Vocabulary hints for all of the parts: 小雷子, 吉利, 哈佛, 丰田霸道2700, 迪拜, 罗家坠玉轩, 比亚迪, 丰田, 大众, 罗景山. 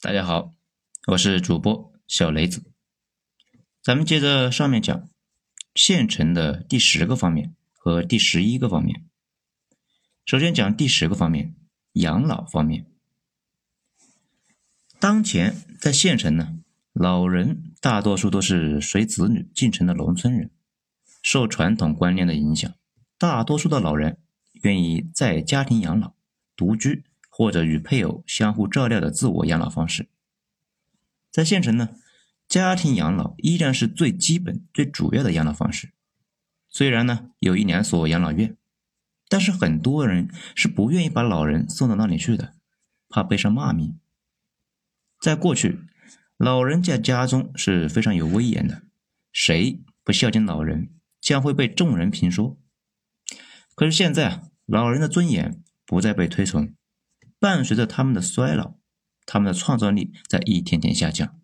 大家好，我是主播小雷子。咱们接着上面讲县城的第10个方面和第11个方面。首先讲第10个方面，养老方面。当前在县城呢，老人大多数都是随子女进城的农村人，受传统观念的影响，大多数的老人愿意在家庭养老、独居或者与配偶相互照料的自我养老方式。在县城呢，家庭养老依然是最基本、最主要的养老方式。虽然呢有1-2所养老院，但是很多人是不愿意把老人送到那里去的，怕背上骂名。在过去，老人在家中是非常有威严的，谁不孝敬老人，将会被众人评说。可是现在啊，老人的尊严不再被推崇。伴随着他们的衰老，他们的创造力在一天天下降。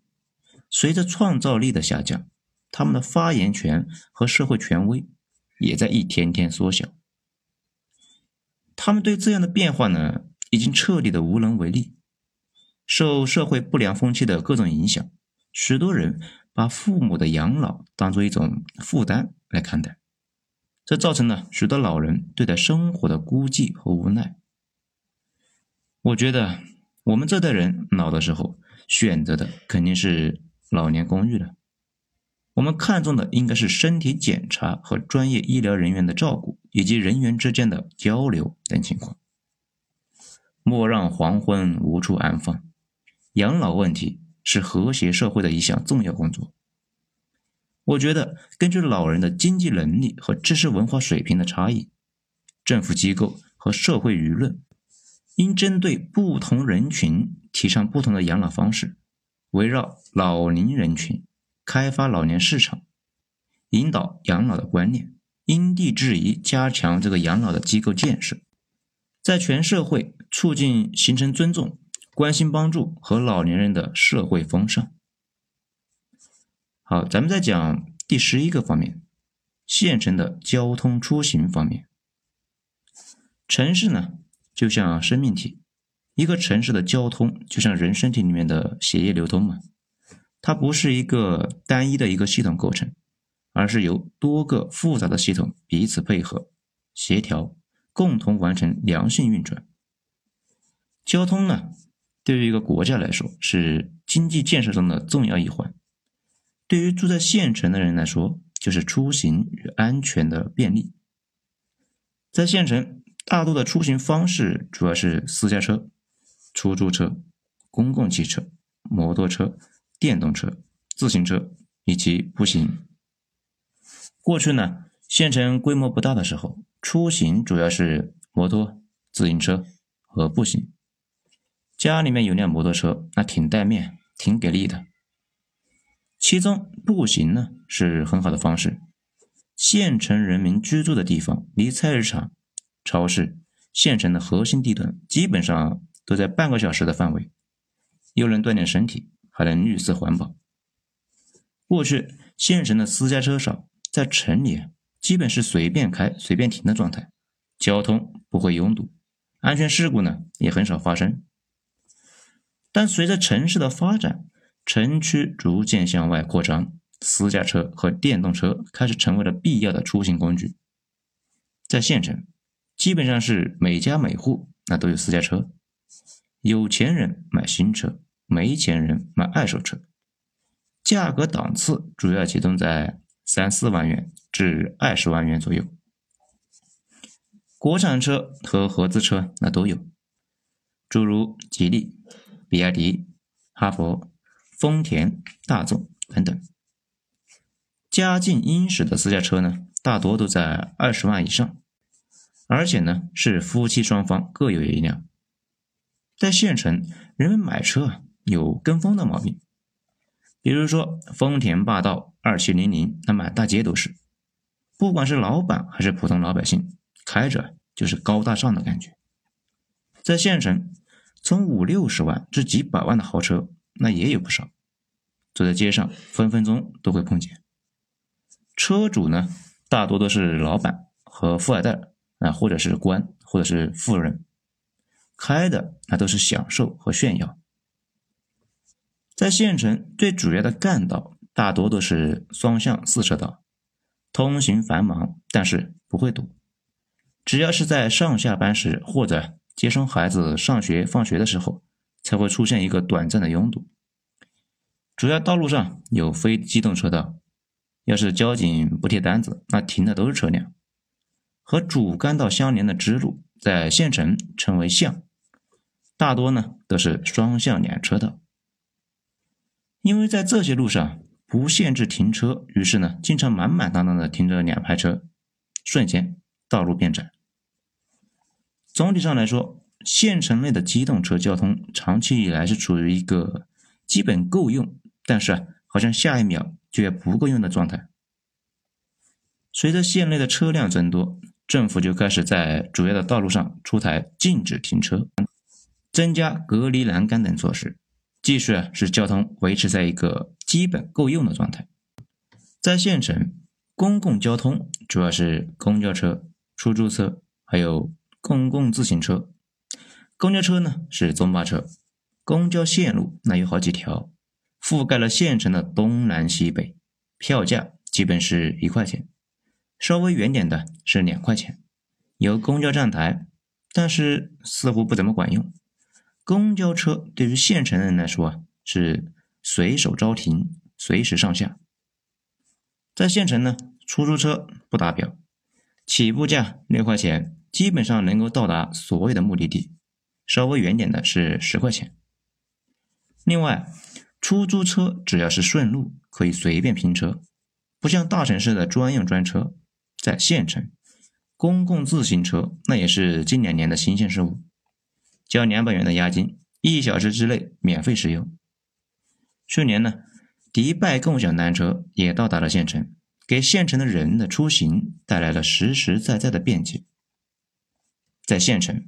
随着创造力的下降，他们的发言权和社会权威也在一天天缩小。他们对这样的变化呢，已经彻底的无能为力。受社会不良风气的各种影响，许多人把父母的养老当作一种负担来看待，这造成了许多老人对待生活的孤寂和无奈。我觉得我们这代人老的时候选择的肯定是老年公寓了，我们看重的应该是身体检查和专业医疗人员的照顾，以及人员之间的交流等情况。莫让黄昏无处安放，养老问题是和谐社会的一项重要工作。我觉得根据老人的经济能力和知识文化水平的差异，政府机构和社会舆论应针对不同人群提倡不同的养老方式，围绕老龄人群开发老年市场，引导养老的观念，因地制宜加强这个养老的机构建设，在全社会促进形成尊重、关心帮助和老年人的社会风尚。好，咱们再讲第11个方面，县城的交通出行方面。城市呢就像生命体，一个城市的交通就像人身体里面的血液流通嘛，它不是一个单一的一个系统构成，而是由多个复杂的系统彼此配合、协调，共同完成良性运转。交通呢，对于一个国家来说是经济建设中的重要一环，对于住在县城的人来说，就是出行与安全的便利。在县城，大多的出行方式主要是私家车、出租车、公共汽车、摩托车、电动车、自行车以及步行。过去呢，县城规模不大的时候，出行主要是摩托、自行车和步行。家里面有辆摩托车，那挺带面，挺给力的。其中步行呢是很好的方式。县城人民居住的地方离菜市场、超市、县城的核心地段基本上都在半个小时的范围，又能锻炼身体，还能绿色环保。过去县城的私家车少，在城里基本是随便开随便停的状态，交通不会拥堵，安全事故呢也很少发生。但随着城市的发展，城区逐渐向外扩张，私家车和电动车开始成为了必要的出行工具。在县城基本上是每家每户那都有私家车，有钱人买新车，没钱人买二手车，价格档次主要集中在3-4万元至20万元左右。国产车和合资车那都有，诸如吉利、比亚迪、哈佛、丰田、大众等等。家境殷实的私家车呢，大多都在20万以上，而且呢是夫妻双方各有一辆。在县城，人们买车有跟风的毛病，比如说丰田霸道2700，那满大街都是，不管是老板还是普通老百姓，开着就是高大上的感觉。在县城，从50-60万至几百万的豪车那也有不少，走在街上分分钟都会碰见。车主呢大多都是老板和富二代或者是官或者是富人，开的那都是享受和炫耀。在县城最主要的干道大多都是双向四车道，通行繁忙，但是不会堵。只要是在上下班时或者接送孩子上学放学的时候，才会出现一个短暂的拥堵。主要道路上有非机动车道，要是交警不贴单子，那停的都是车辆。和主干道相连的支路在县城称为巷，大多呢都是双向两车道。因为在这些路上不限制停车，于是呢经常满满当当的停着两排车，瞬间道路变窄。总体上来说，县城内的机动车交通长期以来是处于一个基本够用，但是好像下一秒就要不够用的状态。随着县内的车辆增多，政府就开始在主要的道路上出台禁止停车、增加隔离栏杆等措施，继续使交通维持在一个基本够用的状态。在县城，公共交通主要是公交车、出租车，还有公共自行车。公交车呢是中巴车，公交线路那有好几条，覆盖了县城的东南西北，票价基本是1块钱，稍微远点的是2块钱，有公交站台，但是似乎不怎么管用。公交车对于县城人来说是随手招停，随时上下。在县城呢，出租车不达标，起步价6块钱，基本上能够到达所有的目的地，稍微远点的是10块钱。另外，出租车只要是顺路可以随便拼车，不像大城市的专用专车。在县城，公共自行车那也是近2年的新鲜事物，交200元的押金，1小时之内免费使用。去年呢，迪拜共享单车也到达了县城，给县城的人的出行带来了实在的便捷。在县城，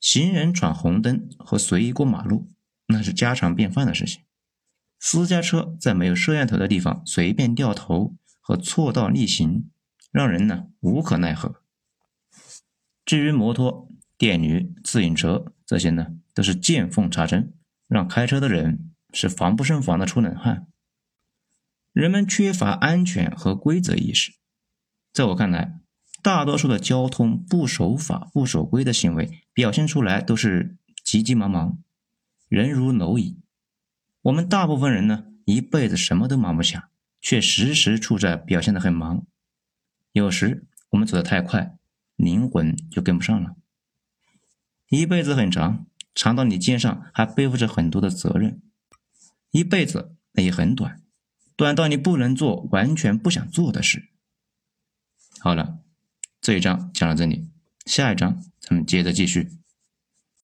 行人闯红灯和随意过马路那是家常便饭的事情。私家车在没有摄像头的地方随便掉头和错道逆行，让人呢无可奈何。至于摩托、电驴、自行车这些呢，都是见缝插针，让开车的人是防不胜防的出冷汗。人们缺乏安全和规则意识，在我看来，大多数的交通不守法、不守规的行为表现出来都是急急忙忙，人如蝼蚁。我们大部分人呢，一辈子什么都忙不下，却时处在表现得很忙。有时我们走得太快，灵魂就跟不上了。一辈子很长，长到你肩上还背负着很多的责任；一辈子那也很短，短到你不能做完全不想做的事。好了，这一章讲到这里，下一章咱们接着继续。